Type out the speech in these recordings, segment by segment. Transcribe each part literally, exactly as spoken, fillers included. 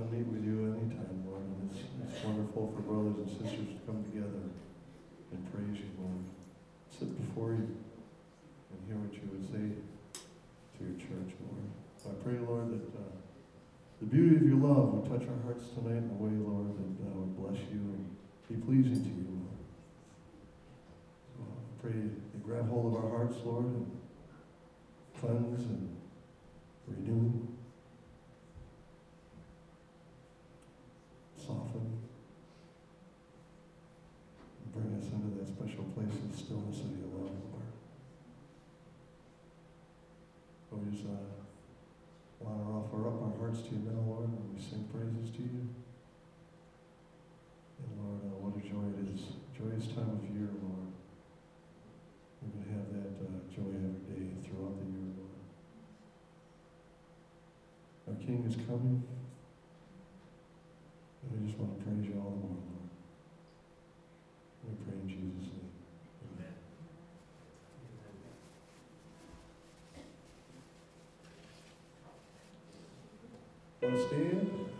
come and meet with you anytime, Lord. And it's, it's wonderful for brothers and sisters to come together and praise you, Lord. Sit before you and hear what you would say to your church, Lord. I pray, Lord, that uh, the beauty of your love would touch our hearts tonight in a way, Lord, that uh, would bless you and be pleasing to you, Lord. So I pray you grab hold of our hearts, Lord, and cleanse and renew, soften, and bring us into that special place of stillness of your love, Lord. We just uh, want to offer up our hearts to you now, Lord, and we sing praises to you. And Lord, uh, what a joy it is, joyous time of year, Lord. We're going to have that uh, joy every day throughout the year, Lord. Our King is coming. And we just want to praise you all the more, Lord. We pray in Jesus' name. Amen. Want to stand? Oh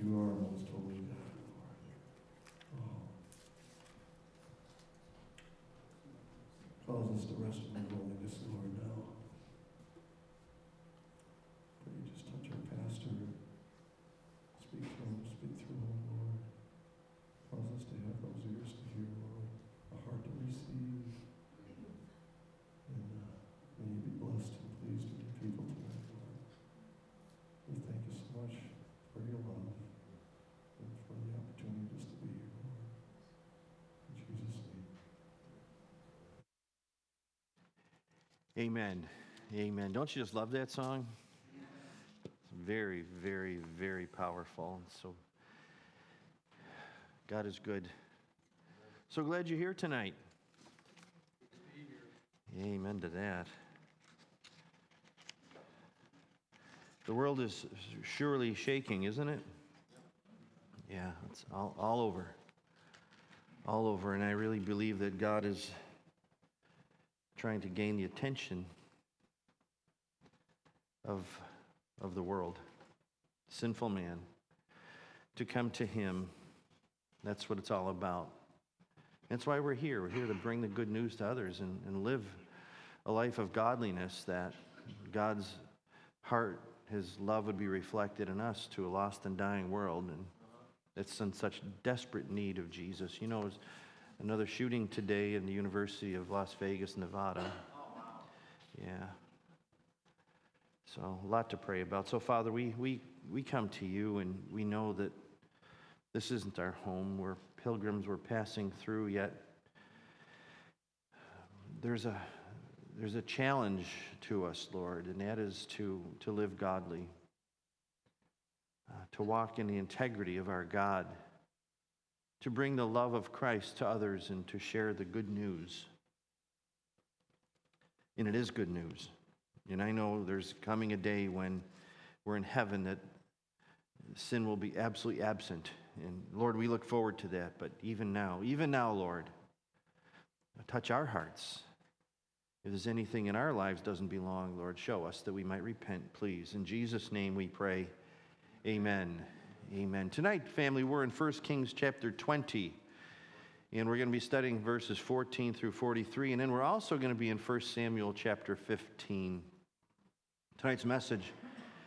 You are most holy God, Lord. Oh. Cause us to rest in your holiness, Lord, now. Pray you just touch our pastor. Speak to him, speak through him, Lord. Cause us to have those ears to hear, Lord, a heart to receive. And uh, may you be blessed and pleased with your people tonight, Lord. We thank you so much for your love and for the opportunity just to be here, Lord. In Jesus' name. Amen. Amen. Don't you just love that song? It's very, very, very powerful. And so God is good. So glad you're here tonight. Amen to that. The world is surely shaking, isn't it? Yeah, it's all, all over. All over. And I really believe that God is trying to gain the attention of, of the world. Sinful man. To come to him. That's what it's all about. That's why we're here. We're here to bring the good news to others and, and live a life of godliness that God's heart, his love would be reflected in us to a lost and dying world. And it's in such desperate need of Jesus. You know, there's another shooting today in the University of Las Vegas, Nevada. Yeah. So a lot to pray about. So, Father, we we we come to you, and we know that this isn't our home. We're pilgrims. We're passing through, yet there's a There's a challenge to us, Lord, and that is to, to live godly, uh, to walk in the integrity of our God, to bring the love of Christ to others and to share the good news. And it is good news. And I know there's coming a day when we're in heaven that sin will be absolutely absent. And Lord, we look forward to that. But even now, even now, Lord, touch our hearts. If there's anything in our lives doesn't belong, Lord, show us that we might repent, please. In Jesus' name we pray. Amen. Amen. Tonight, family, we're in First Kings chapter twenty. And we're going to be studying verses fourteen through forty-three. And then we're also going to be in First Samuel chapter fifteen. Tonight's message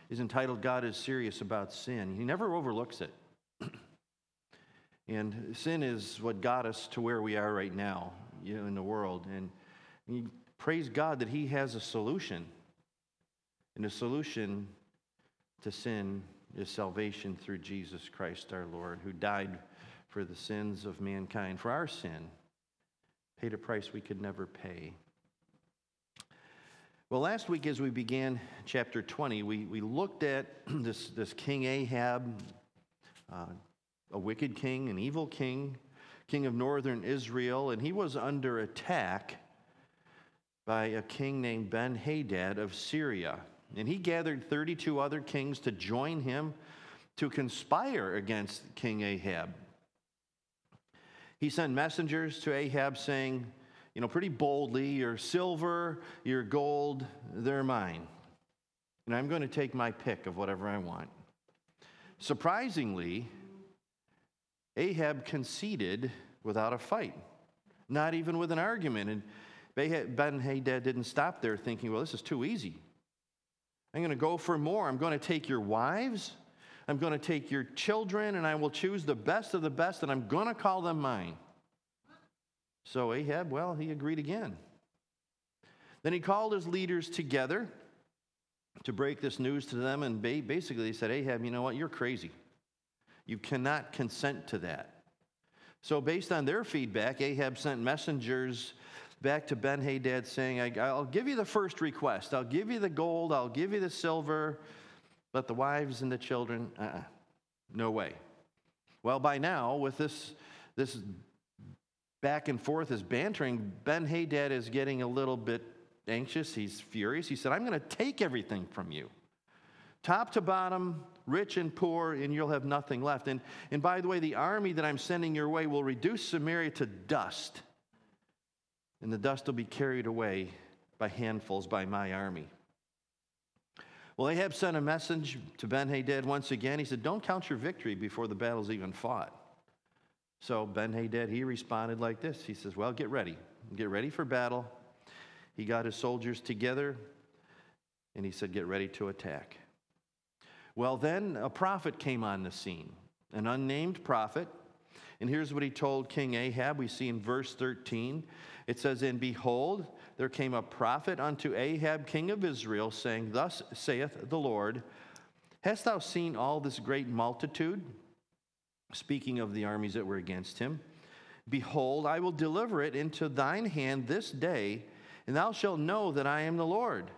is entitled, God is Serious About Sin. He never overlooks it. And sin is what got us to where we are right now, you know, in the world. And you praise God that he has a solution. And the solution to sin is salvation through Jesus Christ our Lord, who died for the sins of mankind, for our sin, paid a price we could never pay. Well, last week as we began chapter twenty, we, we looked at this, this King Ahab, uh, a wicked king, an evil king, king of northern Israel, and he was under attack by a king named Ben-Hadad of Syria. And he gathered thirty-two other kings to join him to conspire against King Ahab. He sent messengers to Ahab saying, you know, pretty boldly, your silver, your gold, they're mine. And I'm going to take my pick of whatever I want. Surprisingly, Ahab conceded without a fight, not even with an argument. And Ben-Hadad didn't stop there thinking, well, this is too easy. I'm going to go for more. I'm going to take your wives. I'm going to take your children, and I will choose the best of the best, and I'm going to call them mine. So Ahab, well, he agreed again. Then he called his leaders together to break this news to them, and basically he said, Ahab, you know what? You're crazy. You cannot consent to that. So based on their feedback, Ahab sent messengers back to Ben-Hadad saying, I'll give you the first request. I'll give you the gold. I'll give you the silver. But the wives and the children, uh-uh, no way. Well, by now, with this, this back and forth, this bantering, Ben-Hadad is getting a little bit anxious. He's furious. He said, I'm going to take everything from you, top to bottom, rich and poor, and you'll have nothing left. And, and by the way, the army that I'm sending your way will reduce Samaria to dust. And the dust will be carried away by handfuls by my army. Well, Ahab sent a message to Ben-Hadad once again. He said, don't count your victory before the battle's even fought. So Ben-Hadad, he responded like this. He says, well, get ready. Get ready for battle. He got his soldiers together, and he said, get ready to attack. Well, then a prophet came on the scene, an unnamed prophet. And here's what he told King Ahab. We see in verse thirteen, it says, and behold, there came a prophet unto Ahab, king of Israel, saying, thus saith the Lord, hast thou seen all this great multitude? Speaking of the armies that were against him. Behold, I will deliver it into thine hand this day, and thou shalt know that I am the Lord.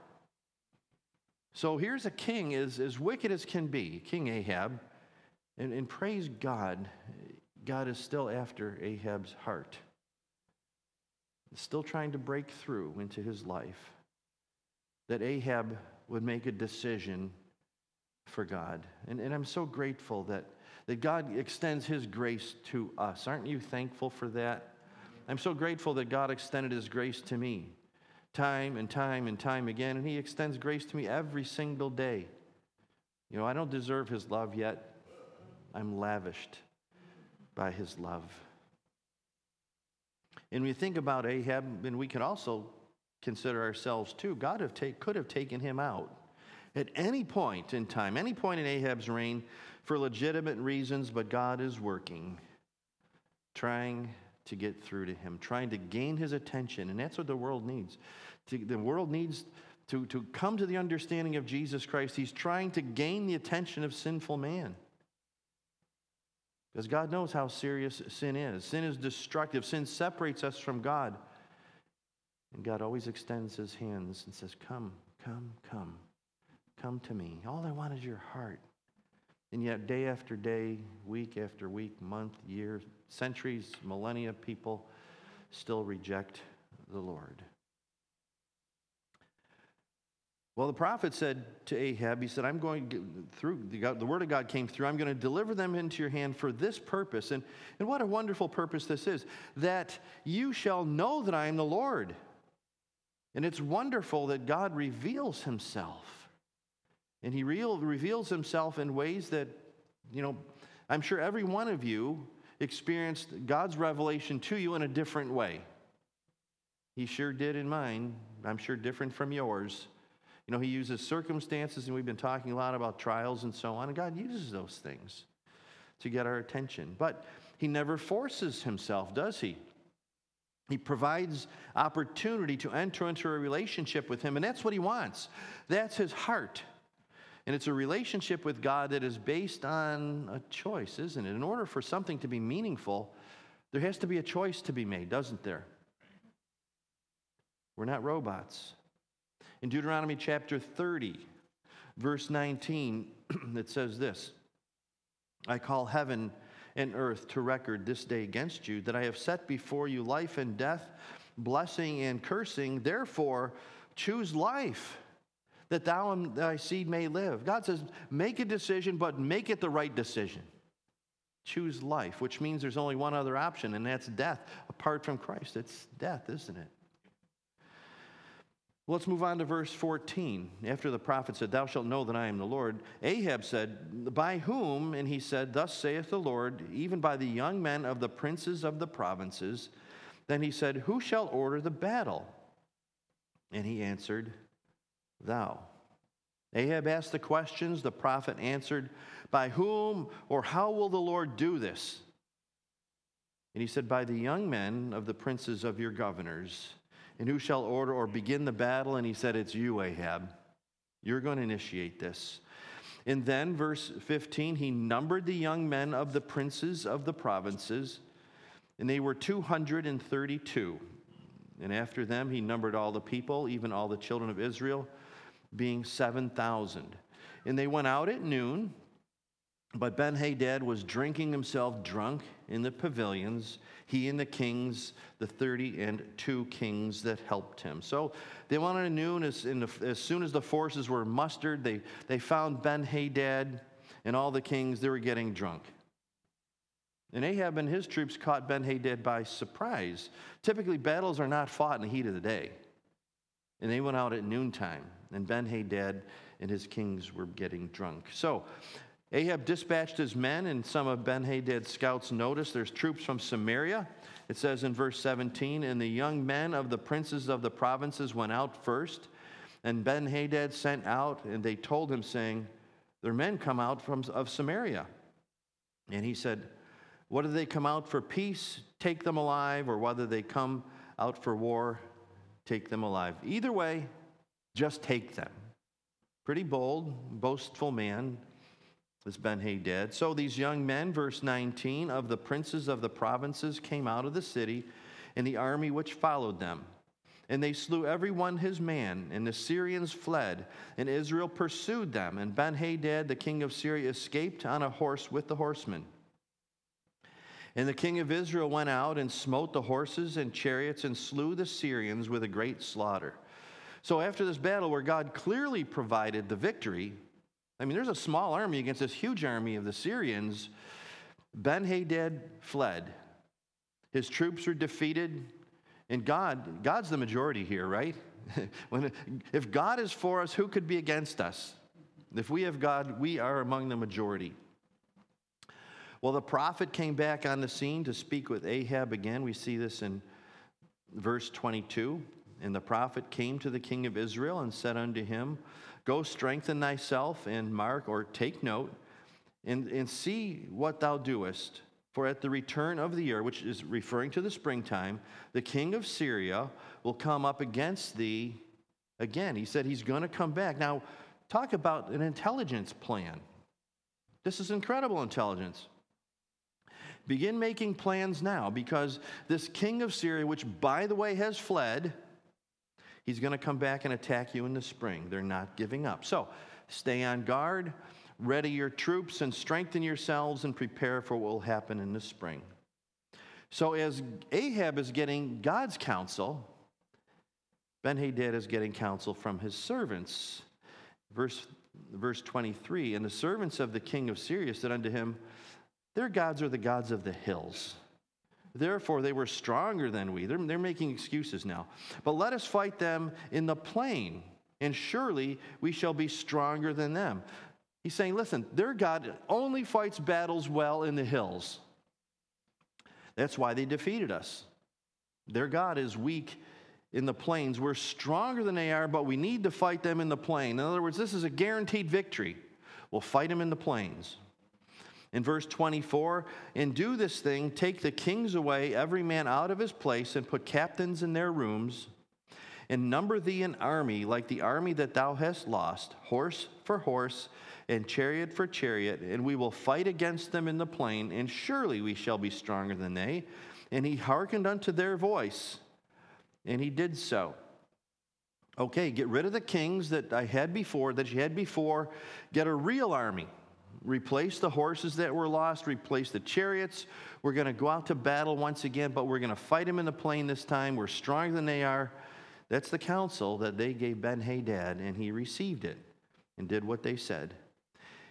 So here's a king as, as wicked as can be, King Ahab. And, and praise God, God is still after Ahab's heart. He's still trying to break through into his life, that Ahab would make a decision for God. And, and I'm so grateful that, that God extends his grace to us. Aren't you thankful for that? I'm so grateful that God extended his grace to me time and time and time again, and he extends grace to me every single day. You know, I don't deserve his love yet. I'm lavished by his love. And we think about Ahab, and we can also consider ourselves too. God have take, could have taken him out at any point in time, any point in Ahab's reign, for legitimate reasons, but God is working, trying to get through to him, trying to gain his attention. And that's what the world needs. To, the world needs to, to come to the understanding of Jesus Christ. He's trying to gain the attention of sinful man, because God knows how serious sin is. Sin is destructive. Sin separates us from God. And God always extends his hands and says, come, come, come. Come to me. All I want is your heart. And yet day after day, week after week, month, year, centuries, millennia, people still reject the Lord. Well, the prophet said to Ahab, he said, I'm going through, the, God, the word of God came through, I'm going to deliver them into your hand for this purpose. And, and what a wonderful purpose this is, that you shall know that I am the Lord. And it's wonderful that God reveals himself. And he real, reveals himself in ways that, you know, I'm sure every one of you experienced God's revelation to you in a different way. He sure did in mine. I'm sure different from yours. You know, he uses circumstances, and we've been talking a lot about trials and so on, and God uses those things to get our attention. But he never forces himself, does he? He provides opportunity to enter into a relationship with him, and that's what he wants. That's his heart. And it's a relationship with God that is based on a choice, isn't it? In order for something to be meaningful, there has to be a choice to be made, doesn't there? We're not robots. In Deuteronomy chapter thirty, verse nineteen, it says this, I call heaven and earth to record this day against you, that I have set before you life and death, blessing and cursing. Therefore, choose life, that thou and thy seed may live. God says, make a decision, but make it the right decision. Choose life, which means there's only one other option, and that's death. Apart from Christ, it's death, isn't it? Let's move on to verse fourteen. After the prophet said, thou shalt know that I am the Lord, Ahab said, by whom? And he said, thus saith the Lord, even by the young men of the princes of the provinces. Then he said, who shall order the battle? And he answered, thou. Ahab asked the questions. The prophet answered, by whom or how will the Lord do this? And he said, by the young men of the princes of your governors. And who shall order or begin the battle? And he said, it's you, Ahab. You're going to initiate this. And then, verse fifteen, he numbered the young men of the princes of the provinces, and they were two hundred thirty-two. And after them, he numbered all the people, even all the children of Israel, being seven thousand. And they went out at noon, but Ben-Hadad was drinking himself drunk in the pavilions, he and the kings, the thirty and two kings that helped him. So they went at noon. As, in the, as soon as the forces were mustered, they, they found Ben-Hadad and all the kings. They were getting drunk. And Ahab and his troops caught Ben-Hadad by surprise. Typically, battles are not fought in the heat of the day. And they went out at noontime, and Ben-Hadad and his kings were getting drunk. So Ahab dispatched his men, and some of Ben-Hadad's scouts noticed there's troops from Samaria. It says in verse seventeen, and the young men of the princes of the provinces went out first, and Ben-Hadad sent out, and they told him, saying, their men come out from of Samaria. And he said, what do they come out for peace? Take them alive, or whether they come out for war, take them alive. Either way, just take them. Pretty bold, boastful man. This Ben-Hadad. So these young men, verse nineteen, of the princes of the provinces came out of the city, and the army which followed them. And they slew every one his man, and the Syrians fled, and Israel pursued them. And Ben-Hadad, the king of Syria, escaped on a horse with the horsemen. And the king of Israel went out and smote the horses and chariots and slew the Syrians with a great slaughter. So after this battle where God clearly provided the victory, I mean, there's a small army against this huge army of the Syrians. Ben-Hadad fled. His troops were defeated. And God, God's the majority here, right? When, if God is for us, who could be against us? If we have God, we are among the majority. Well, the prophet came back on the scene to speak with Ahab again. We see this in verse twenty-two. And the prophet came to the king of Israel and said unto him, go strengthen thyself, and mark, or take note, and, and see what thou doest. For at the return of the year, which is referring to the springtime, the king of Syria will come up against thee again. He said he's going to come back. Now, talk about an intelligence plan. This is incredible intelligence. Begin making plans now, because this king of Syria, which, by the way, has fled, he's going to come back and attack you in the spring. They're not giving up. So stay on guard, ready your troops, and strengthen yourselves, and prepare for what will happen in the spring. So as Ahab is getting God's counsel, Ben-Hadad is getting counsel from his servants. Verse, verse twenty-three, and the servants of the king of Syria said unto him, their gods are the gods of the hills. Therefore, they were stronger than we. They're, they're making excuses now. But let us fight them in the plain, and surely we shall be stronger than them. He's saying, listen, their God only fights battles well in the hills. That's why they defeated us. Their God is weak in the plains. We're stronger than they are, but we need to fight them in the plain. In other words, this is a guaranteed victory. We'll fight them in the plains. In verse twenty-four, and do this thing, take the kings away, every man out of his place, and put captains in their rooms, and number thee an army, like the army that thou hast lost, horse for horse, and chariot for chariot, and we will fight against them in the plain, and surely we shall be stronger than they. And he hearkened unto their voice, and he did so. Okay, get rid of the kings that I had before, that you had before, get a real army. Replace the horses that were lost. Replace the chariots. We're going to go out to battle once again, but we're going to fight them in the plain this time. We're stronger than they are. That's the counsel that they gave Ben-Hadad, and he received it and did what they said.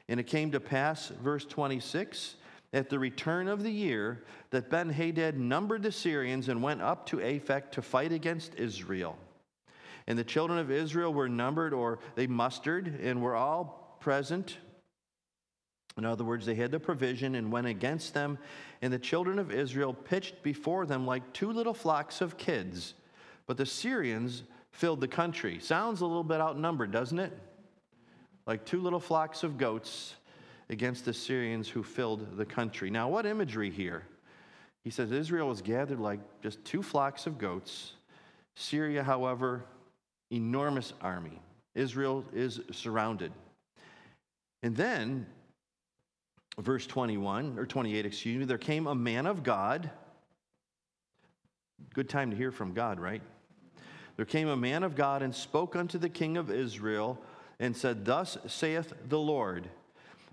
And it came to pass, verse twenty-six, at the return of the year, that Ben-Hadad numbered the Syrians and went up to Aphek to fight against Israel. And the children of Israel were numbered, or they mustered, and were all present. In other words, they had the provision and went against them, and the children of Israel pitched before them like two little flocks of kids. But the Syrians filled the country. Sounds a little bit outnumbered, doesn't it? Like two little flocks of goats against the Syrians who filled the country. Now, what imagery here? He says Israel was gathered like just two flocks of goats. Syria, however, enormous army. Israel is surrounded. And then verse twenty-one, or twenty-eight, excuse me, there came a man of God. Good time to hear from God, right? There came a man of God and spoke unto the king of Israel and said, thus saith the Lord,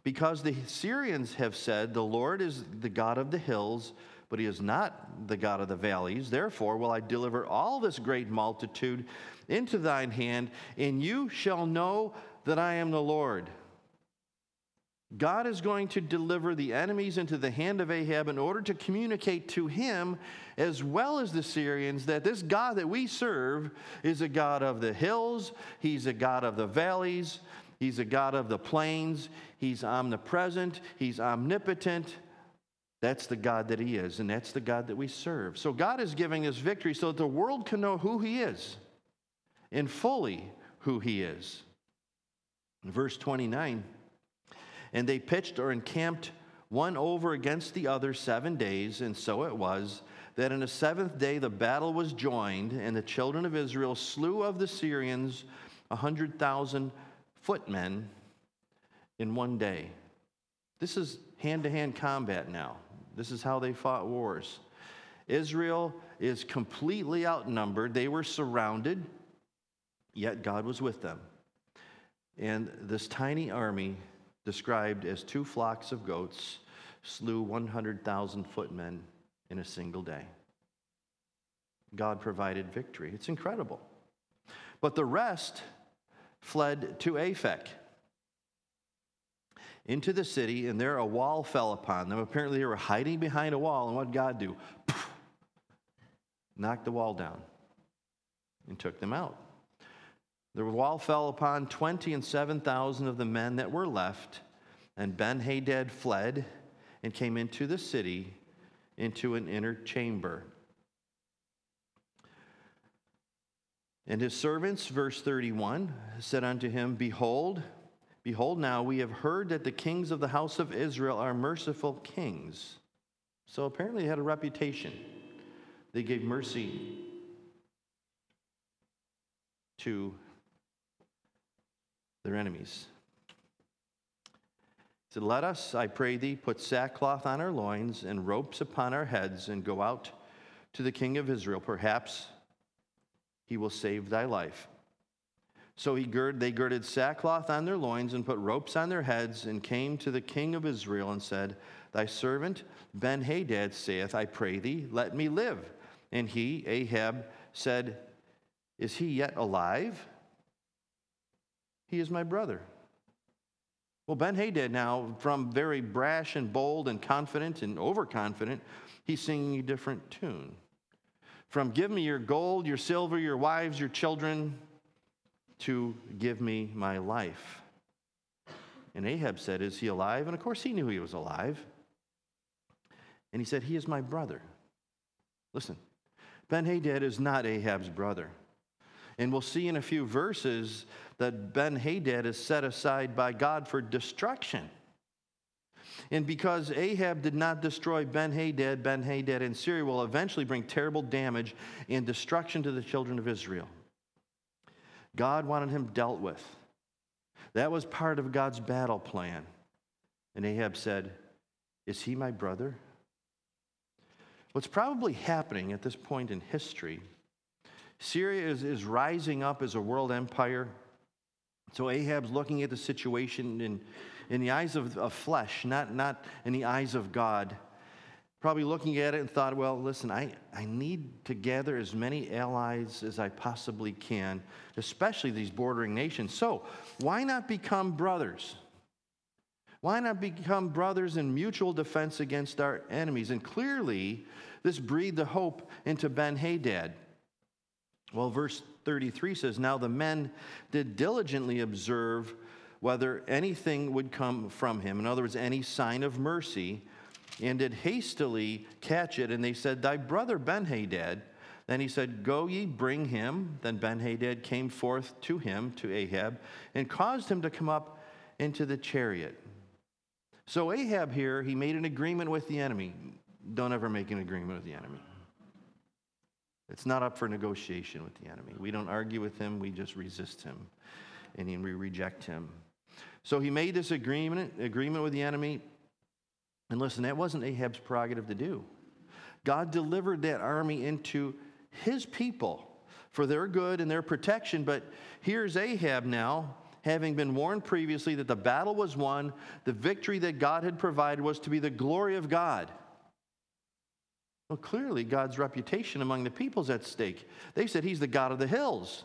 because the Syrians have said, the Lord is the God of the hills, but he is not the God of the valleys. Therefore will I deliver all this great multitude into thine hand, and you shall know that I am the Lord. God is going to deliver the enemies into the hand of Ahab in order to communicate to him, as well as the Syrians, that this God that we serve is a God of the hills, he's a God of the valleys, He's a God of the plains. He's omnipresent. He's omnipotent. That's the God that he is, and that's the God that we serve. So God is giving us victory so that the world can know who he is and fully who he is. In verse twenty-nine, and they pitched or encamped one over against the other seven days, and so it was that on the seventh day the battle was joined, and the children of Israel slew of the Syrians a hundred thousand footmen in one day. This is hand-to-hand combat now. This is how they fought wars. Israel is completely outnumbered. They were surrounded, yet God was with them. And this tiny army, described as two flocks of goats, slew one hundred thousand footmen in a single day. God provided victory. It's incredible. But the rest fled to Aphek, into the city, and there a wall fell upon them. Apparently they were hiding behind a wall, and what did God do? Poof! Knocked the wall down and took them out. The wall fell upon twenty and seven thousand of the men that were left, and Ben-Hadad fled and came into the city, into an inner chamber. And his servants, verse thirty-one, said unto him, Behold, behold now, we have heard that the kings of the house of Israel are merciful kings. So apparently they had a reputation. They gave mercy to their enemies. He said, Let us, I pray thee, put sackcloth on our loins and ropes upon our heads and go out to the king of Israel. Perhaps he will save thy life. So he gird, they girded sackcloth on their loins and put ropes on their heads and came to the king of Israel and said, Thy servant Ben-Hadad saith, I pray thee, let me live. And he, Ahab, said, Is he yet alive? He is my brother. Well, Ben-Hadad now, from very brash and bold and confident and overconfident, he's singing a different tune. From give me your gold, your silver, your wives, your children, to give me my life. And Ahab said, Is he alive? And of course he knew he was alive. And he said, He is my brother. Listen, Ben-Hadad is not Ahab's brother. And we'll see in a few verses that Ben-Hadad is set aside by God for destruction. And because Ahab did not destroy Ben-Hadad, Ben-Hadad in Syria will eventually bring terrible damage and destruction to the children of Israel. God wanted him dealt with. That was part of God's battle plan. And Ahab said, Is he my brother? What's probably happening at this point in history, Syria is, is rising up as a world empire. So Ahab's looking at the situation in, in the eyes of, of flesh, not, not in the eyes of God. Probably looking at it and thought, well, listen, I, I need to gather as many allies as I possibly can, especially these bordering nations. So why not become brothers? Why not become brothers in mutual defense against our enemies? And clearly, this breathed the hope into Ben-Hadad. Well, verse thirty-three says, Now the men did diligently observe whether anything would come from him. In other words, any sign of mercy, and did hastily catch it. And they said, Thy brother Ben-Hadad. Then he said, Go ye, bring him. Then Ben-Hadad came forth to him, to Ahab, and caused him to come up into the chariot. So Ahab here, he made an agreement with the enemy. Don't ever make an agreement with the enemy. It's not up for negotiation with the enemy. We don't argue with him. We just resist him, and we reject him. So he made this agreement, agreement with the enemy. And listen, that wasn't Ahab's prerogative to do. God delivered that army into his people for their good and their protection. But here's Ahab now, having been warned previously that the battle was won, the victory that God had provided was to be the glory of God. Well, clearly, God's reputation among the people's at stake. They said he's the God of the hills.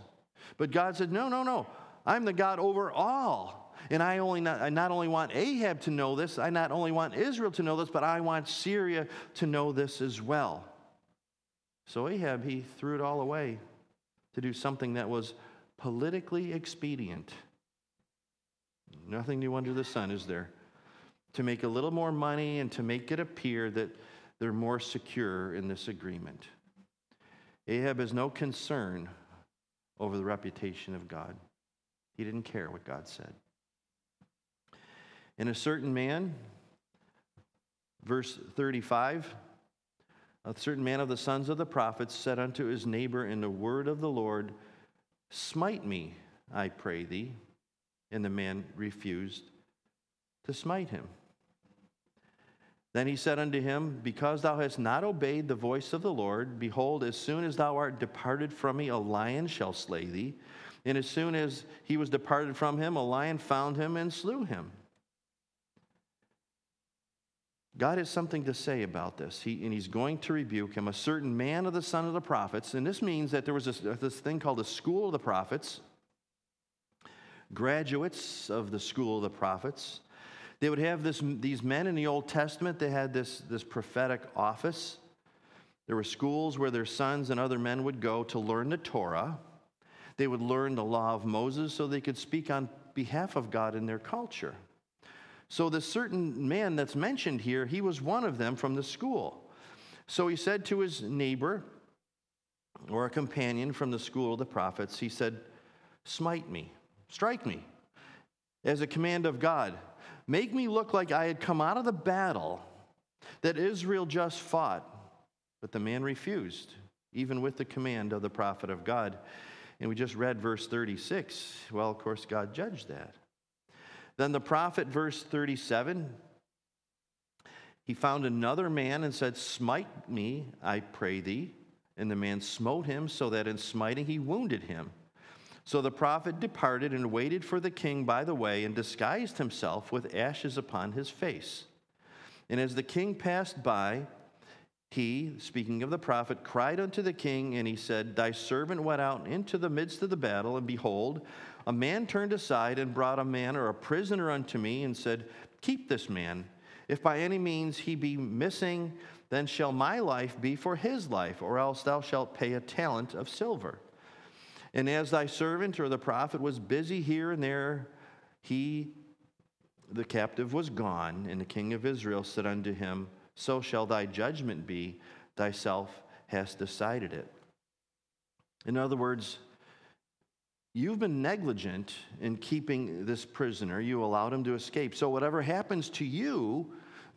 But God said, no, no, no. I'm the God over all. And I only not, I not only want Ahab to know this, I not only want Israel to know this, but I want Syria to know this as well. So Ahab, he threw it all away to do something that was politically expedient. nothing new under the sun, is there? To make a little more money and to make it appear that they're more secure in this agreement. Ahab has no concern over the reputation of God. He didn't care what God said. And a certain man, verse thirty-five, a certain man of the sons of the prophets said unto his neighbor in the word of the Lord, smite me, I pray thee. And the man refused to smite him. Then he said unto him, because thou hast not obeyed the voice of the Lord, behold, as soon as thou art departed from me, a lion shall slay thee. And as soon as he was departed from him, a lion found him and slew him. God has something to say about this, he, and he's going to rebuke him. A certain man of the son of the prophets, and this means that there was this, this thing called the school of the prophets, graduates of the school of the prophets. They would have this, these men in the Old Testament, they had this, this prophetic office. There were schools where their sons and other men would go to learn the Torah. They would learn the law of Moses so they could speak on behalf of God in their culture. So the certain man that's mentioned here, he was one of them from the school. So he said to his neighbor or a companion from the school of the prophets, he said, smite me, strike me, as a command of God. Make me look like I had come out of the battle that Israel just fought. But the man refused, even with the command of the prophet of God. And we just read verse thirty-six. Well, of course, God judged that. Then the prophet, verse thirty-seven, he found another man and said, smite me, I pray thee. And the man smote him, so that in smiting he wounded him. So the prophet departed and waited for the king by the way and disguised himself with ashes upon his face. And as the king passed by, he, speaking of the prophet, cried unto the king, and he said, thy servant went out into the midst of the battle, and behold, a man turned aside and brought a man or a prisoner unto me and said, keep this man. If by any means he be missing, then shall my life be for his life, or else thou shalt pay a talent of silver. And as thy servant or the prophet was busy here and there, he, the captive, was gone. And the king of Israel said unto him, so shall thy judgment be, thyself hast decided it. In other words, you've been negligent in keeping this prisoner. You allowed him to escape. So whatever happens to you,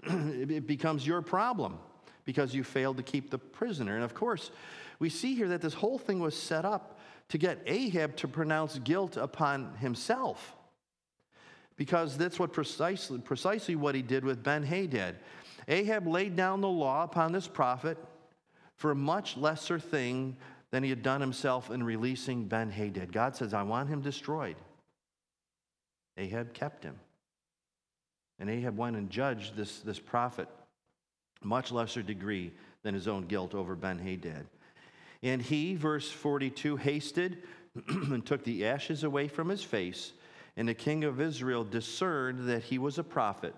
it becomes your problem because you failed to keep the prisoner. And of course, we see here that this whole thing was set up to get Ahab to pronounce guilt upon himself, because that's what precisely, precisely what he did with Ben-Hadad. Ahab laid down the law upon this prophet for a much lesser thing than he had done himself in releasing Ben-Hadad. God says, I want him destroyed. Ahab kept him. And Ahab went and judged this, this prophet much lesser degree than his own guilt over Ben-Hadad. And he, verse forty-two, hasted and took the ashes away from his face, and the king of Israel discerned that he was a prophet.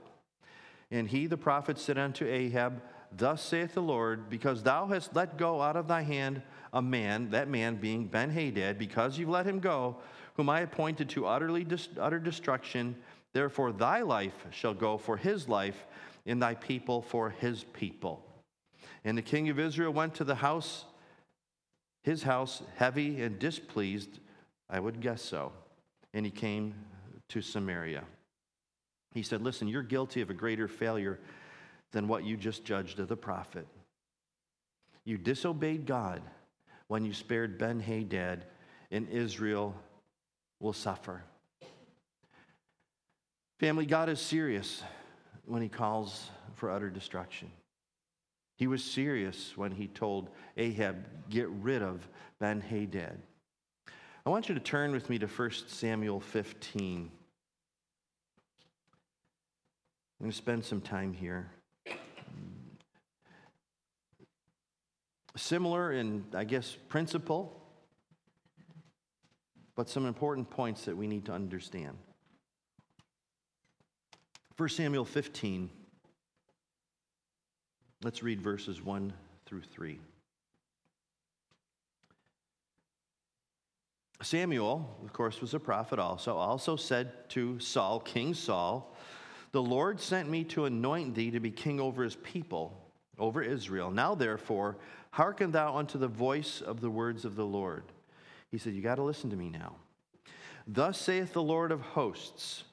And he, the prophet, said unto Ahab, thus saith the Lord, because thou hast let go out of thy hand a man, that man being Ben-Hadad, because you've let him go, whom I appointed to utterly dis- utter destruction, therefore thy life shall go for his life, and thy people for his people. And the king of Israel went to the house His house, heavy and displeased, I would guess so. And he came to Samaria. He said, listen, you're guilty of a greater failure than what you just judged of the prophet. You disobeyed God when you spared Ben-Hadad, and Israel will suffer. Family, God is serious when he calls for utter destruction. He was serious when he told Ahab, get rid of Ben-Hadad. I want you to turn with me to First Samuel fifteen. I'm going to spend some time here. Similar in, I guess, principle, but some important points that we need to understand. First Samuel fifteen. Let's read verses one through three. Samuel, of course, was a prophet also, also said to Saul, King Saul, "The Lord sent me to anoint thee to be king over his people, over Israel. Now, therefore, hearken thou unto the voice of the words of the Lord." He said, you got to listen to me now. "Thus saith the Lord of hosts,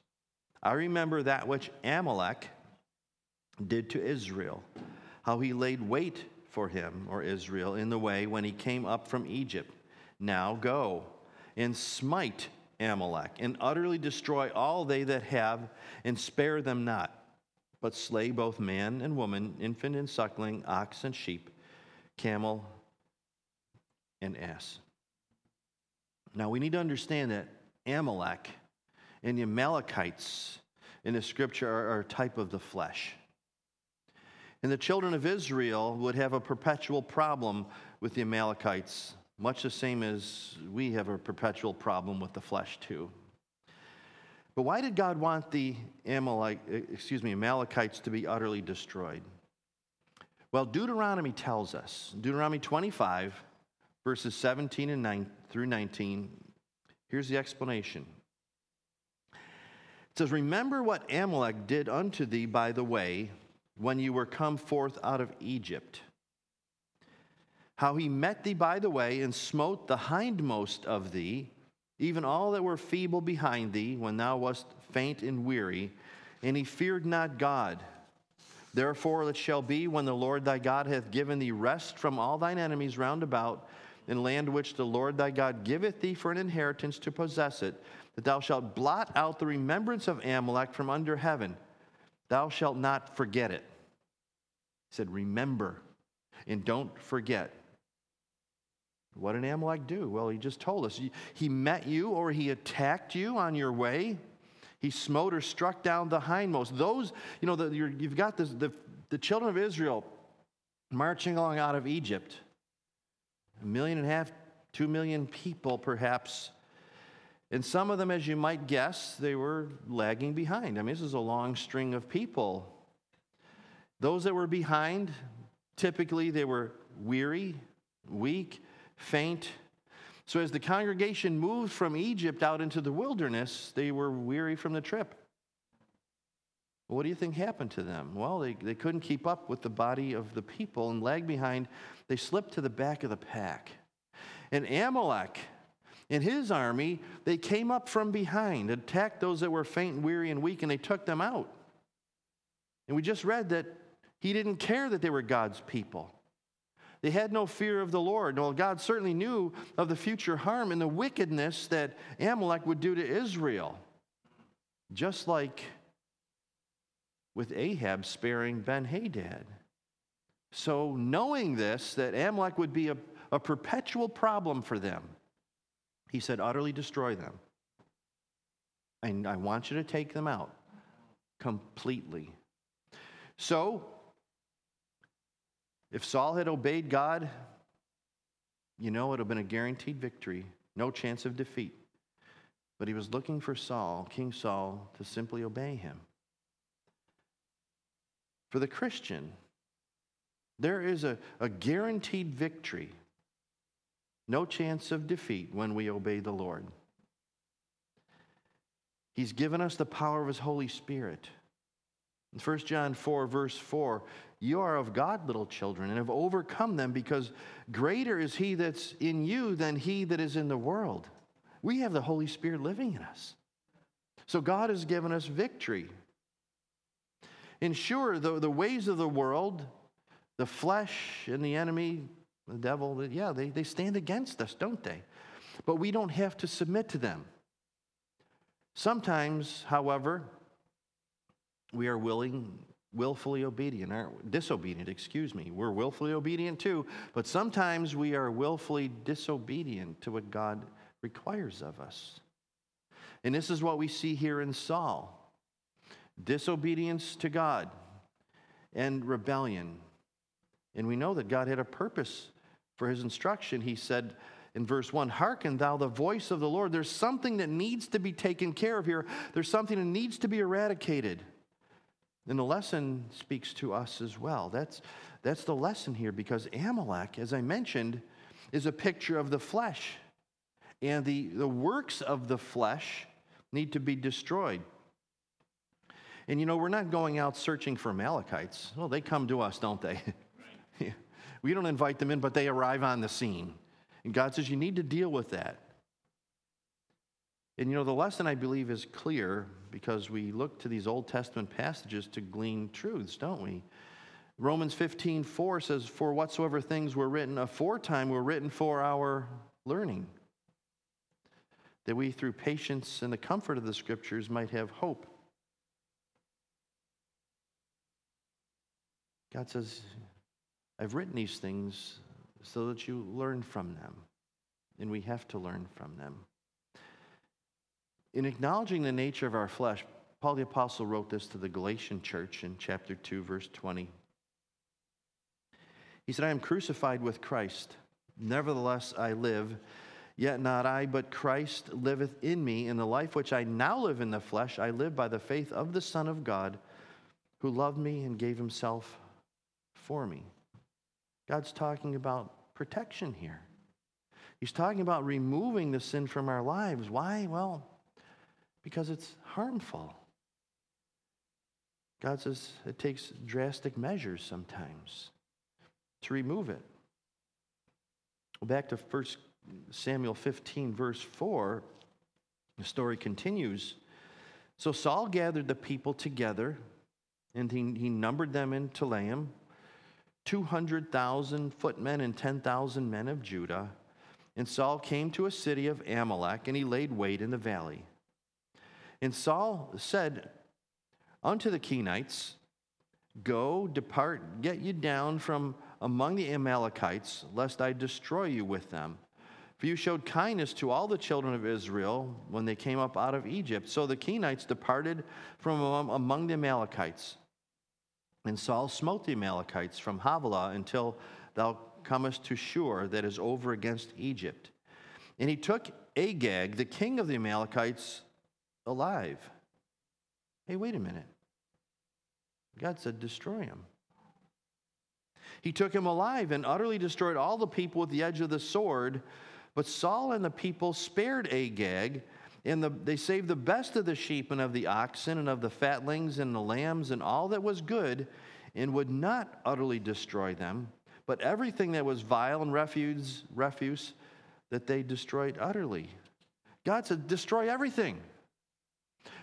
I remember that which Amalek did to Israel, how he laid wait for him," or Israel, "in the way when he came up from Egypt. Now go and smite Amalek, and utterly destroy all they that have, and spare them not, but slay both man and woman, infant and suckling, ox and sheep, camel and ass." Now we need to understand that Amalek and the Amalekites in the scripture are, are a type of the flesh. And the children of Israel would have a perpetual problem with the Amalekites, much the same as we have a perpetual problem with the flesh too. But why did God want the Amalek, excuse me, Amalekites to be utterly destroyed? Well, Deuteronomy tells us, Deuteronomy twenty-five, verses seventeen and nine through nineteen, here's the explanation. It says, "Remember what Amalek did unto thee by the way, when you were come forth out of Egypt, how he met thee by the way, and smote the hindmost of thee, even all that were feeble behind thee, when thou wast faint and weary, and he feared not God. Therefore it shall be, when the Lord thy God hath given thee rest from all thine enemies round about, in land which the Lord thy God giveth thee for an inheritance to possess it, that thou shalt blot out the remembrance of Amalek from under heaven. Thou shalt not forget it." He said, remember and don't forget. What did Amalek do? Well, he just told us. He met you, or he attacked you on your way. He smote or struck down the hindmost. Those, you know, the, you're, you've got this, the, the children of Israel marching along out of Egypt. A million and a half, two million people perhaps. And some of them, as you might guess, they were lagging behind. I mean, this is a long string of people. Those that were behind, typically they were weary, weak, faint. So as the congregation moved from Egypt out into the wilderness, they were weary from the trip. What do you think happened to them? Well, they, they couldn't keep up with the body of the people and lagged behind. They slipped to the back of the pack. And Amalek and his army, they came up from behind, attacked those that were faint and weary and weak, and they took them out. And we just read that he didn't care that they were God's people. They had no fear of the Lord. Well, God certainly knew of the future harm and the wickedness that Amalek would do to Israel. Just like with Ahab sparing Ben-Hadad. So knowing this, that Amalek would be a, a perpetual problem for them, he said, utterly destroy them. And I want you to take them out completely. So, if Saul had obeyed God, you know, it would have been a guaranteed victory, no chance of defeat. But he was looking for Saul, King Saul, to simply obey him. For the Christian, there is a, a guaranteed victory, no chance of defeat when we obey the Lord. He's given us the power of his Holy Spirit. In First John four, verse four, "You are of God, little children, and have overcome them, because greater is he that's in you than he that is in the world." We have the Holy Spirit living in us. So God has given us victory. And sure, the, the ways of the world, the flesh and the enemy, the devil, yeah, they, they stand against us, don't they? But we don't have to submit to them. Sometimes, however, we are willing... willfully obedient, aren't, disobedient, excuse me. We're willfully obedient too, but sometimes we are willfully disobedient to what God requires of us. And this is what we see here in Saul. Disobedience to God and rebellion. And we know that God had a purpose for his instruction. He said in verse one, "Hearken thou the voice of the Lord." There's something that needs to be taken care of here. There's something that needs to be eradicated. And the lesson speaks to us as well. That's, that's the lesson here, because Amalek, as I mentioned, is a picture of the flesh. and the, the works of the flesh need to be destroyed. And, you know, we're not going out searching for Amalekites. Well, they come to us, don't they? Yeah. We don't invite them in, but they arrive on the scene. And God says, you need to deal with that. And, you know, the lesson, I believe, is clear because we look to these Old Testament passages to glean truths, don't we? Romans fifteen four says, for whatsoever things were written aforetime were written for our learning, that we through patience and the comfort of the Scriptures might have hope. God says, I've written these things so that you learn from them, and we have to learn from them. In acknowledging the nature of our flesh, Paul the Apostle wrote this to the Galatian church in chapter two, verse twenty. He said, I am crucified with Christ. Nevertheless, I live. Yet not I, but Christ liveth in me. And the life which I now live in the flesh, I live by the faith of the Son of God, who loved me and gave himself for me. God's talking about protection here. He's talking about removing the sin from our lives. Why? Well, because it's harmful. God says it takes drastic measures sometimes to remove it. Back to First Samuel fifteen, verse four, the story continues. So Saul gathered the people together, and he, he numbered them in Telaim, two hundred thousand footmen and ten thousand men of Judah. And Saul came to a city of Amalek, and he laid wait in the valley. And Saul said unto the Kenites, Go, depart, get you down from among the Amalekites, lest I destroy you with them. For you showed kindness to all the children of Israel when they came up out of Egypt. So the Kenites departed from among the Amalekites. And Saul smote the Amalekites from Havilah until thou comest to Shur, that is over against Egypt. And he took Agag, the king of the Amalekites, alive. Hey, wait a minute. God said, destroy him. He took him alive and utterly destroyed all the people with the edge of the sword. But Saul and the people spared Agag, and the, they saved the best of the sheep and of the oxen and of the fatlings and the lambs and all that was good, and would not utterly destroy them, but everything that was vile and refuse, refuse that they destroyed utterly. God said, destroy everything.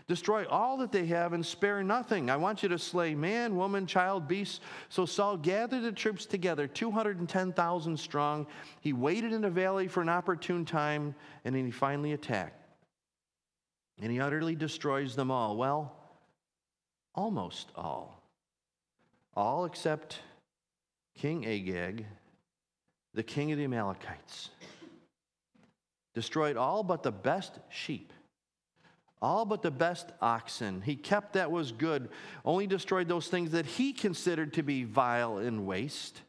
Destroy all that they have and spare nothing. I want you to slay man, woman, child, beast. So Saul gathered the troops together, two hundred ten thousand strong. He waited in the valley for an opportune time, and then he finally attacked. And he utterly destroys them all. Well, almost all. All except King Agag, the king of the Amalekites. Destroyed all but the best sheep. All but the best oxen. He kept that was good, only destroyed those things that he considered to be vile and waste.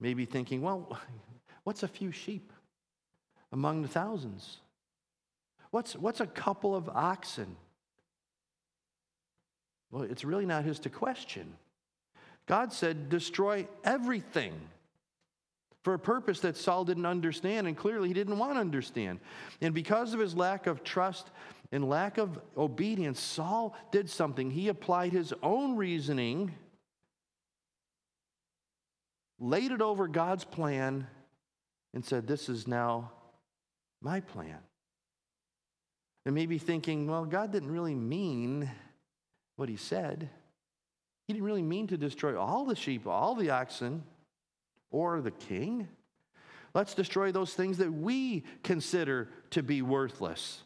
Maybe thinking, well, what's a few sheep among the thousands? What's, what's a couple of oxen? Well, it's really not his to question. God said, destroy everything, for a purpose that Saul didn't understand, and clearly he didn't want to understand. And because of his lack of trust and lack of obedience, Saul did something. He applied his own reasoning, laid it over God's plan, and said, this is now my plan. And maybe thinking, well, God didn't really mean what he said. He didn't really mean to destroy all the sheep, all the oxen, or the king. Let's destroy those things that we consider to be worthless.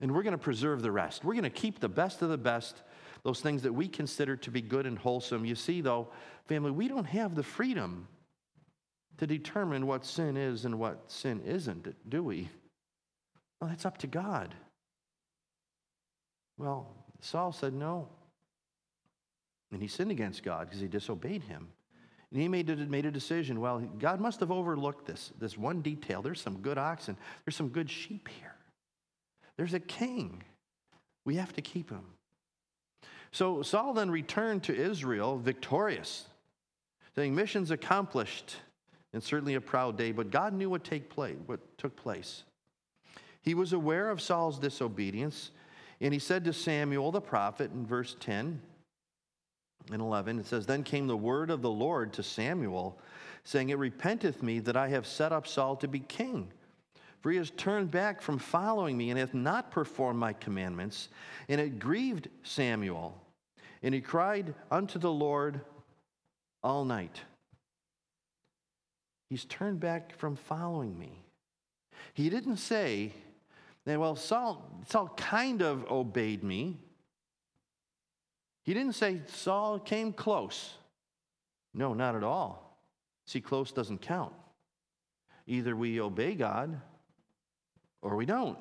And we're going to preserve the rest. We're going to keep the best of the best, those things that we consider to be good and wholesome. You see, though, family, we don't have the freedom to determine what sin is and what sin isn't, do we? Well, that's up to God. Well, Saul said no. And he sinned against God because he disobeyed him. And he made a, made a decision. Well, God must have overlooked this, this one detail. There's some good oxen. There's some good sheep here. There's a king. We have to keep him. So Saul then returned to Israel victorious, saying, mission's accomplished, and certainly a proud day. But God knew what, take place, what took place. He was aware of Saul's disobedience, and he said to Samuel the prophet in verse ten and eleven, it says, Then came the word of the Lord to Samuel, saying, It repenteth me that I have set up Saul to be king. For he has turned back from following me and hath not performed my commandments. And it grieved Samuel. And he cried unto the Lord all night. He's turned back from following me. He didn't say, well, Saul, Saul kind of obeyed me. He didn't say, Saul came close. No, not at all. See, close doesn't count. Either we obey God or we don't.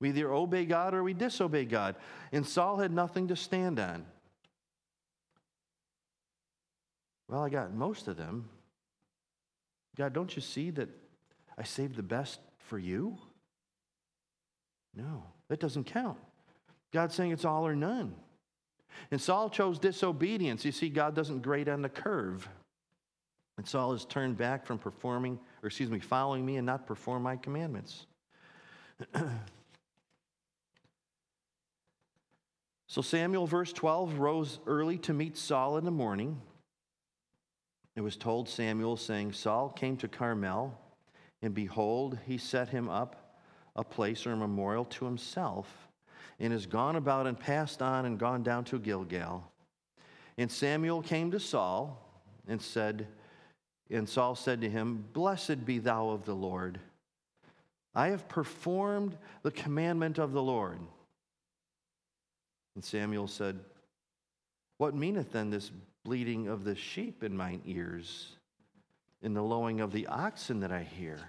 We either obey God or we disobey God. And Saul had nothing to stand on. Well, I got most of them. God, don't you see that I saved the best for you? No, that doesn't count. God's saying it's all or none. And Saul chose disobedience. You see, God doesn't grade on the curve. And Saul has turned back from performing, or excuse me, following me and not perform my commandments. So Samuel, verse twelve, rose early to meet Saul in the morning. It was told Samuel, saying, Saul came to Carmel, and behold, he set him up a place or a memorial to himself, and has gone about and passed on and gone down to Gilgal. And Samuel came to Saul and said, and Saul said to him, Blessed be thou of the Lord. I have performed the commandment of the Lord. And Samuel said, What meaneth then this bleating of the sheep in mine ears, and the lowing of the oxen that I hear?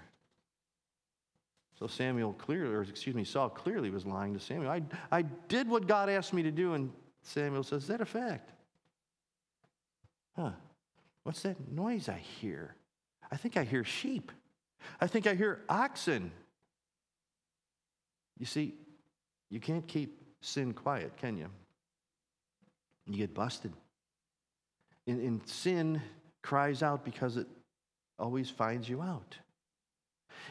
So Samuel clearly, or excuse me, Saul clearly was lying to Samuel. I, I did what God asked me to do, and Samuel says, Is that a fact? Huh. What's that noise I hear? I think I hear sheep. I think I hear oxen. You see, you can't keep sin quiet, can you? You get busted. And, and sin cries out because it always finds you out.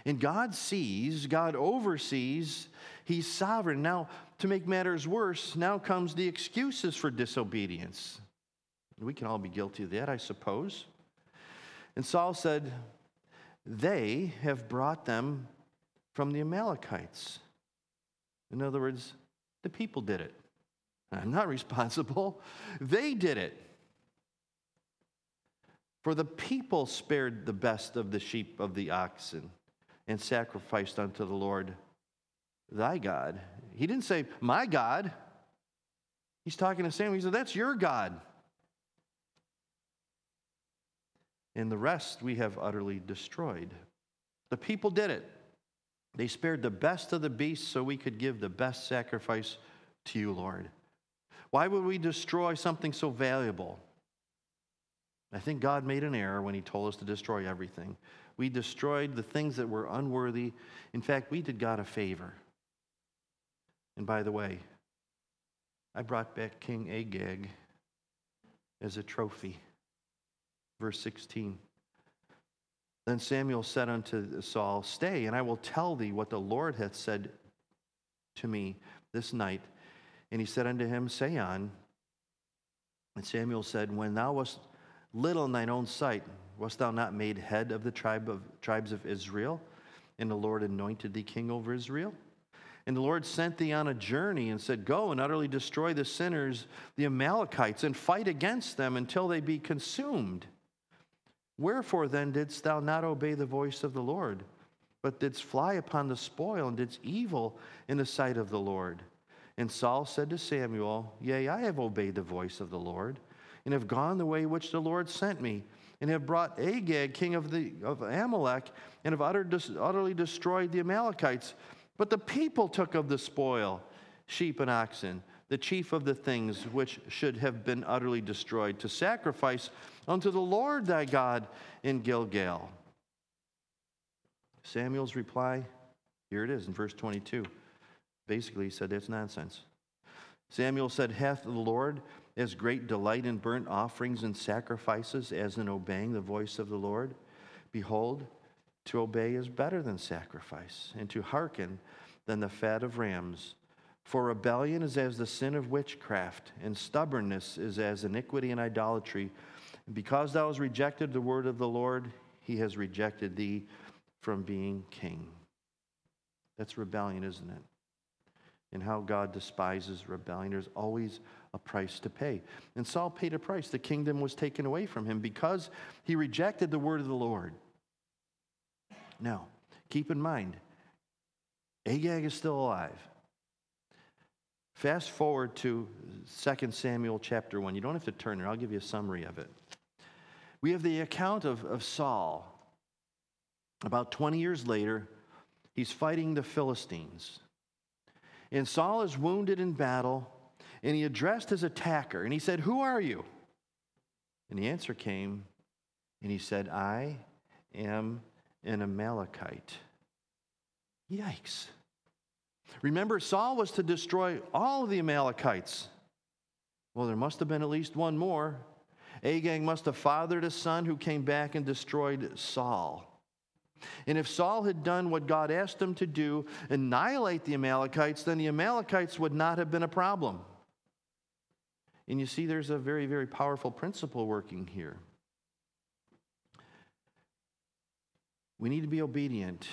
And God sees, God oversees, he's sovereign. Now, to make matters worse, now comes the excuses for disobedience. We can all be guilty of that, I suppose. And Saul said, They have brought them from the Amalekites. In other words, the people did it. I'm not responsible. They did it. For the people spared the best of the sheep of the oxen and sacrificed unto the Lord thy God. He didn't say, my God. He's talking to Samuel. He said, that's your God. And the rest we have utterly destroyed. The people did it. They spared the best of the beasts so we could give the best sacrifice to you, Lord. Why would we destroy something so valuable? I think God made an error when he told us to destroy everything. We destroyed the things that were unworthy. In fact, we did God a favor. And by the way, I brought back King Agag as a trophy. Verse sixteen. Then Samuel said unto Saul, Stay, and I will tell thee what the Lord hath said to me this night. And he said unto him, Say on. And Samuel said, When thou wast little in thine own sight, wast thou not made head of the tribe of tribes of Israel? And the Lord anointed thee king over Israel. And the Lord sent thee on a journey and said, Go and utterly destroy the sinners, the Amalekites, and fight against them until they be consumed. Wherefore then didst thou not obey the voice of the Lord, but didst fly upon the spoil and didst evil in the sight of the Lord? And Saul said to Samuel, Yea, I have obeyed the voice of the Lord, and have gone the way which the Lord sent me, and have brought Agag, king of the of Amalek, and have uttered, utterly destroyed the Amalekites. But the people took of the spoil, sheep and oxen, the chief of the things which should have been utterly destroyed, to sacrifice unto the Lord thy God in Gilgal. Samuel's reply, here it is in verse twenty-two. Basically, he said, that's nonsense. Samuel said, Hath the Lord as great delight in burnt offerings and sacrifices as in obeying the voice of the Lord? Behold, To obey is better than sacrifice, and to hearken than the fat of rams. For rebellion is as the sin of witchcraft, and stubbornness is as iniquity and idolatry. And because thou hast rejected the word of the Lord, he has rejected thee from being king. That's rebellion, isn't it? And how God despises rebellion. There's always a price to pay. And Saul paid a price. The kingdom was taken away from him because he rejected the word of the Lord. Now, keep in mind, Agag is still alive. Fast forward to Second Samuel chapter one. You don't have to turn there. I'll give you a summary of it. We have the account of, of Saul. About twenty years later, he's fighting the Philistines. And Saul is wounded in battle, and he addressed his attacker, and he said, "Who are you?" And the answer came, and he said, "I am an Amalekite." Yikes. Remember, Saul was to destroy all of the Amalekites. Well, there must have been at least one more. Agag must have fathered a son who came back and destroyed Saul. And if Saul had done what God asked him to do, annihilate the Amalekites, then the Amalekites would not have been a problem. And you see, there's a very, very powerful principle working here. We need to be obedient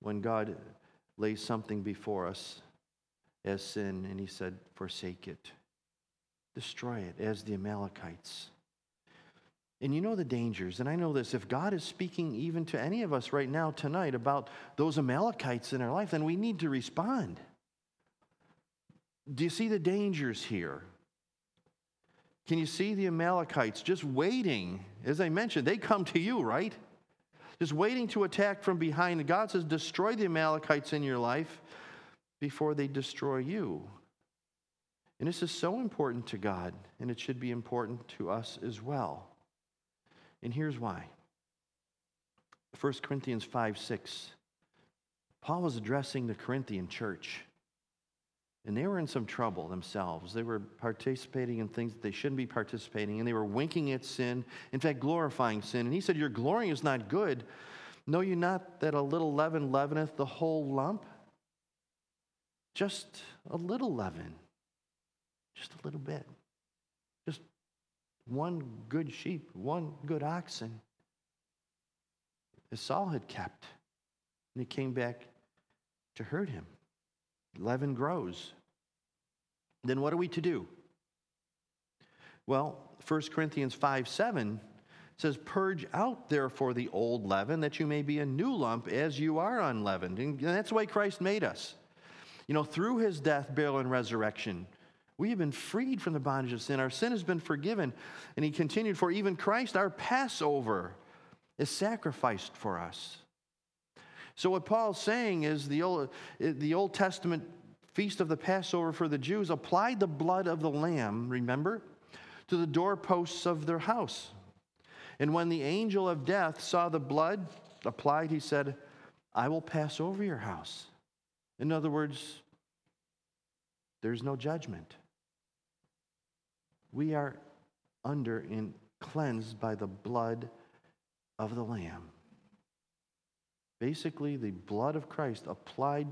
when God lays something before us as sin, and he said, forsake it. Destroy it as the Amalekites. And you know the dangers, and I know this. If God is speaking even to any of us right now tonight about those Amalekites in our life, then we need to respond. Do you see the dangers here? Can you see the Amalekites just waiting? As I mentioned, they come to you, right? Just waiting to attack from behind. And God says, destroy the Amalekites in your life before they destroy you. And this is so important to God, and it should be important to us as well. And here's why. First Corinthians five six. Paul was addressing the Corinthian church. And they were in some trouble themselves. They were participating in things that they shouldn't be participating in. They were winking at sin. In fact, glorifying sin. And he said, your glorying is not good. Know you not that a little leaven leaveneth the whole lump? Just a little leaven. Just a little bit. Just one good sheep, one good oxen, as Saul had kept, and it came back to hurt him. Leaven grows. Then what are we to do? Well, First Corinthians five seven says, purge out therefore the old leaven, that you may be a new lump as you are unleavened. And that's the way Christ made us. You know, through his death, burial, and resurrection, we have been freed from the bondage of sin. Our sin has been forgiven. And he continued, for even Christ, our Passover, is sacrificed for us. So what Paul's saying is the Old, the Old Testament feast of the Passover for the Jews applied the blood of the lamb, remember, to the doorposts of their house. And when the angel of death saw the blood applied, he said, I will pass over your house. In other words, there's no judgment. We are under and cleansed by the blood of the lamb. Basically, the blood of Christ applied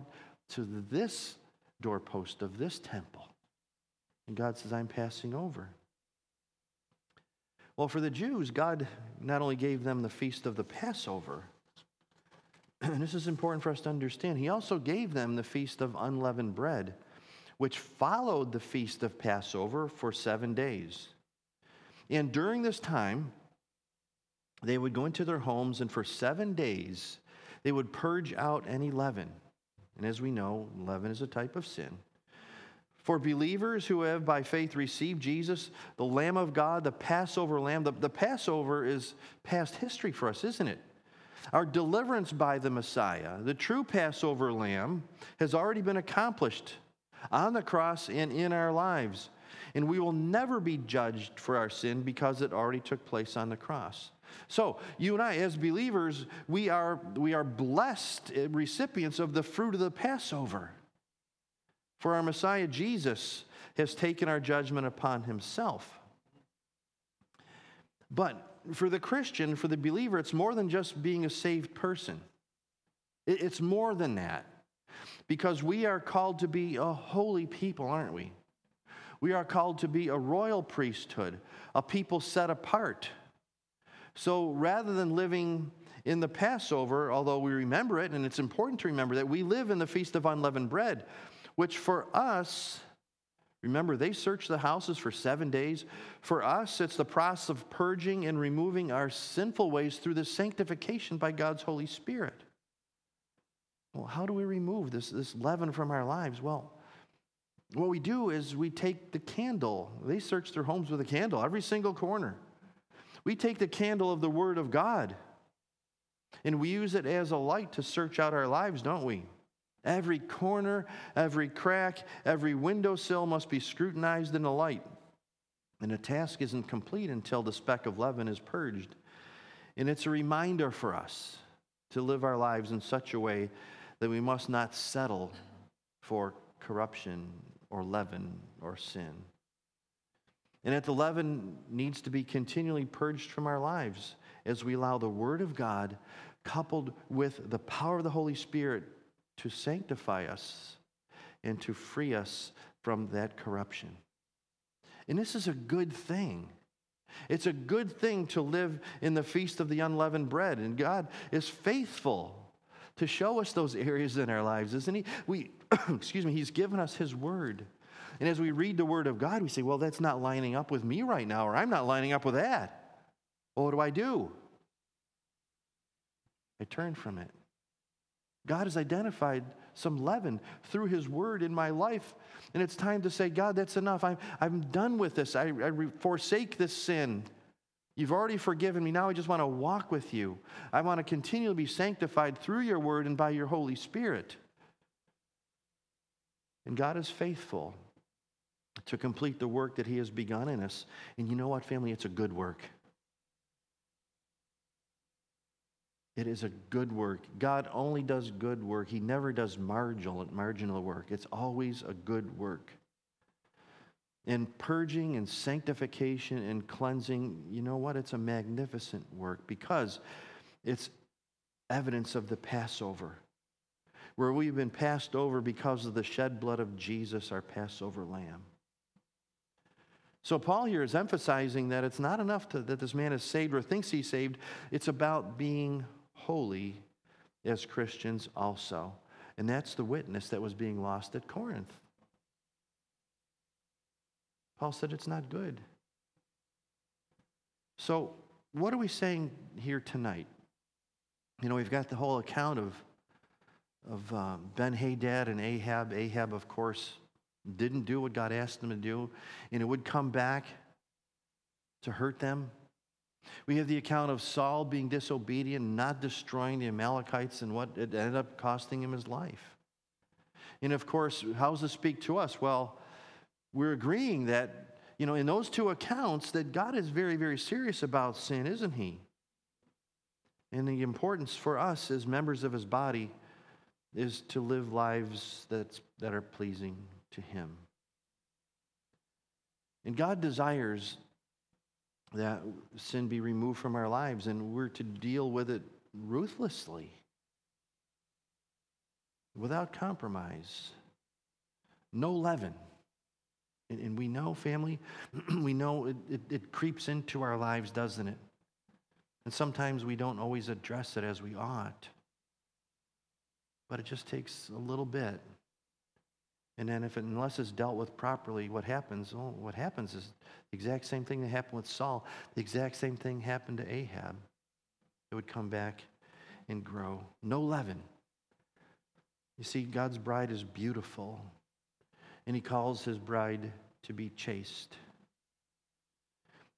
to this doorpost of this temple. And God says, I'm passing over. Well, for the Jews, God not only gave them the feast of the Passover, and this is important for us to understand, he also gave them the feast of unleavened bread, which followed the feast of Passover for seven days. And during this time, they would go into their homes, and for seven days, they would purge out any leaven. And as we know, leaven is a type of sin. For believers who have by faith received Jesus, the Lamb of God, the Passover Lamb, the, the Passover is past history for us, isn't it? Our deliverance by the Messiah, the true Passover Lamb, has already been accomplished on the cross and in our lives. And we will never be judged for our sin because it already took place on the cross. So, you and I, as believers, we are, we are blessed recipients of the fruit of the Passover. For our Messiah, Jesus, has taken our judgment upon himself. But for the Christian, for the believer, it's more than just being a saved person. It's more than that, because we are called to be a holy people, aren't we? We are called to be a royal priesthood, a people set apart. So rather than living in the Passover, although we remember it, and it's important to remember that we live in the Feast of Unleavened Bread, which for us, remember, they searched the houses for seven days. For us, it's the process of purging and removing our sinful ways through the sanctification by God's Holy Spirit. Well, how do we remove this, this leaven from our lives? Well, what we do is we take the candle. They search their homes with a candle, every single corner. We take the candle of the Word of God, and we use it as a light to search out our lives, don't we? Every corner, every crack, every windowsill must be scrutinized in the light. And a task isn't complete until the speck of leaven is purged. And it's a reminder for us to live our lives in such a way that we must not settle for corruption or leaven or sin. And that the leaven needs to be continually purged from our lives as we allow the Word of God, coupled with the power of the Holy Spirit, to sanctify us and to free us from that corruption. And this is a good thing. It's a good thing to live in the Feast of the Unleavened Bread. And God is faithful to show us those areas in our lives, isn't he? We, excuse me, he's given us his word. And as we read the word of God, we say, well, that's not lining up with me right now, or I'm not lining up with that. Well, what do I do? I turn from it. God has identified some leaven through his word in my life. And it's time to say, God, that's enough. I'm, I'm done with this. I, I forsake this sin. You've already forgiven me. Now I just want to walk with you. I want to continue to be sanctified through your word and by your Holy Spirit. And God is faithful to complete the work that he has begun in us. And you know what, family? It's a good work. It is a good work. God only does good work. He never does marginal, marginal work. It's always a good work. And purging and sanctification and cleansing, you know what? It's a magnificent work, because it's evidence of the Passover, where we've been passed over because of the shed blood of Jesus, our Passover lamb. So Paul here is emphasizing that it's not enough to, that this man is saved or thinks he's saved. It's about being holy as Christians also. And that's the witness that was being lost at Corinth. Paul said it's not good. So what are we saying here tonight? You know, we've got the whole account of of um, Ben-Hadad and Ahab. Ahab, of course, didn't do what God asked them to do, and it would come back to hurt them. We have the account of Saul being disobedient, not destroying the Amalekites, and what it ended up costing him his life. And of course, how does this speak to us? Well, we're agreeing that, you know, in those two accounts, that God is very, very serious about sin, isn't he? And the importance for us as members of his body is to live lives that's, that are pleasing to him. And God desires that sin be removed from our lives, and we're to deal with it ruthlessly, without compromise, no leaven. And, and we know, family, we know it, it, it creeps into our lives, doesn't it? And sometimes we don't always address it as we ought. But it just takes a little bit. And then if it, unless it's dealt with properly, what happens? Oh, what happens is the exact same thing that happened with Saul. The exact same thing happened to Ahab. It would come back and grow. No leaven. You see, God's bride is beautiful, and he calls his bride to be chaste.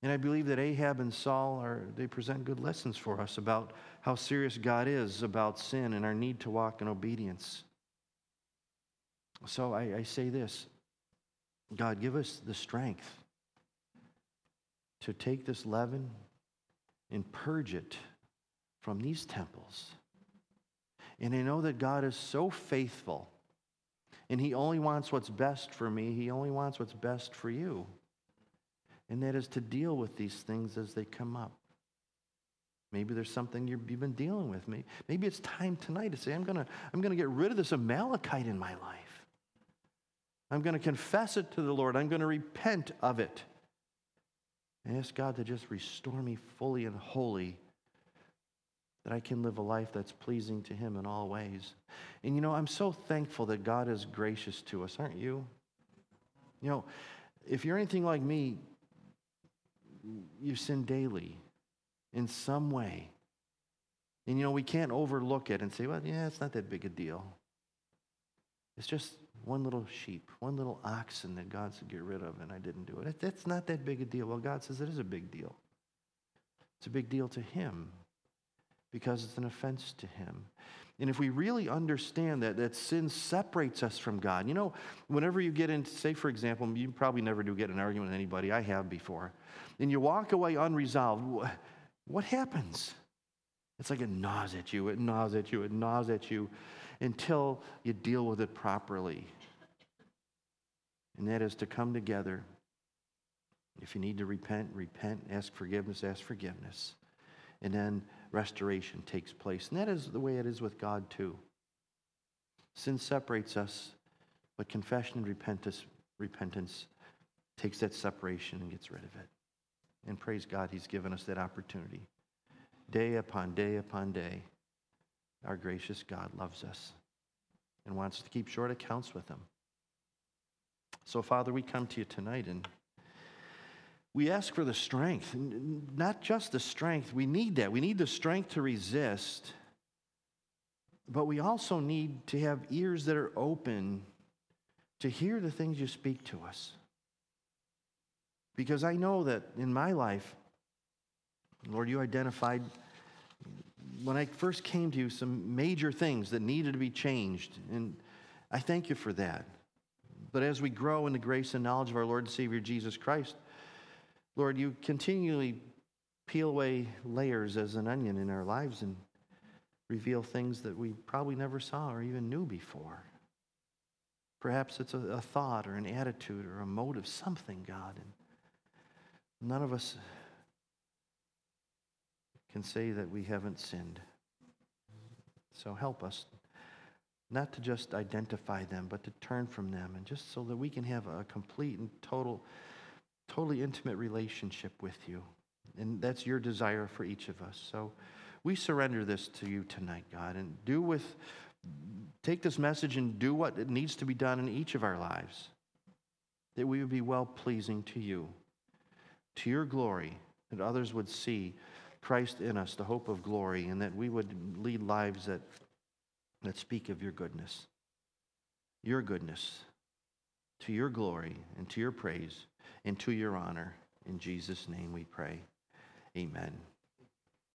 And I believe that Ahab and Saul, are they present good lessons for us about how serious God is about sin and our need to walk in obedience. So I, I say this, God, give us the strength to take this leaven and purge it from these temples. And I know that God is so faithful, and he only wants what's best for me. He only wants what's best for you. And that is to deal with these things as they come up. Maybe there's something you've been dealing with. Maybe, maybe it's time tonight to say, I'm going to I'm going to get rid of this Amalekite in my life. I'm going to confess it to the Lord. I'm going to repent of it. And ask God to just restore me fully and wholly, that I can live a life that's pleasing to Him in all ways. And you know, I'm so thankful that God is gracious to us, aren't you? You know, if you're anything like me, you sin daily in some way. And you know, we can't overlook it and say, well, yeah, it's not that big a deal. It's just one little sheep, one little oxen that God said get rid of, and I didn't do it. That's not that big a deal. Well, God says it is a big deal. It's a big deal to Him, because it's an offense to Him. And if we really understand that, that sin separates us from God. You know, whenever you get in, say for example, you probably never do get in an argument with anybody. I have before. And you walk away unresolved. What happens? It's like it gnaws at you, it gnaws at you, it gnaws at you until you deal with it properly. And that is to come together. If you need to repent, repent, ask forgiveness, ask forgiveness. And then restoration takes place. And that is the way it is with God too. Sin separates us, but confession and repentance, repentance takes that separation and gets rid of it. And praise God, He's given us that opportunity. Day upon day upon day, our gracious God loves us and wants us to keep short accounts with Him. So, Father, we come to You tonight and we ask for the strength, not just the strength. We need that. We need the strength to resist, but we also need to have ears that are open to hear the things You speak to us. Because I know that in my life, Lord, You identified, when I first came to You, some major things that needed to be changed, and I thank You for that. But as we grow in the grace and knowledge of our Lord and Savior Jesus Christ, Lord, You continually peel away layers as an onion in our lives and reveal things that we probably never saw or even knew before. Perhaps it's a, a thought or an attitude or a motive, something, God. And none of us can say that we haven't sinned. So help us not to just identify them, but to turn from them, and just so that we can have a complete and total totally intimate relationship with You. And that's Your desire for each of us. So we surrender this to You tonight, God, and do with, take this message and do what it needs to be done in each of our lives, that we would be well-pleasing to You, to Your glory, that others would see Christ in us, the hope of glory, and that we would lead lives that, that speak of Your goodness, Your goodness, to Your glory and to Your praise, and to Your honor. In Jesus' name we pray. Amen.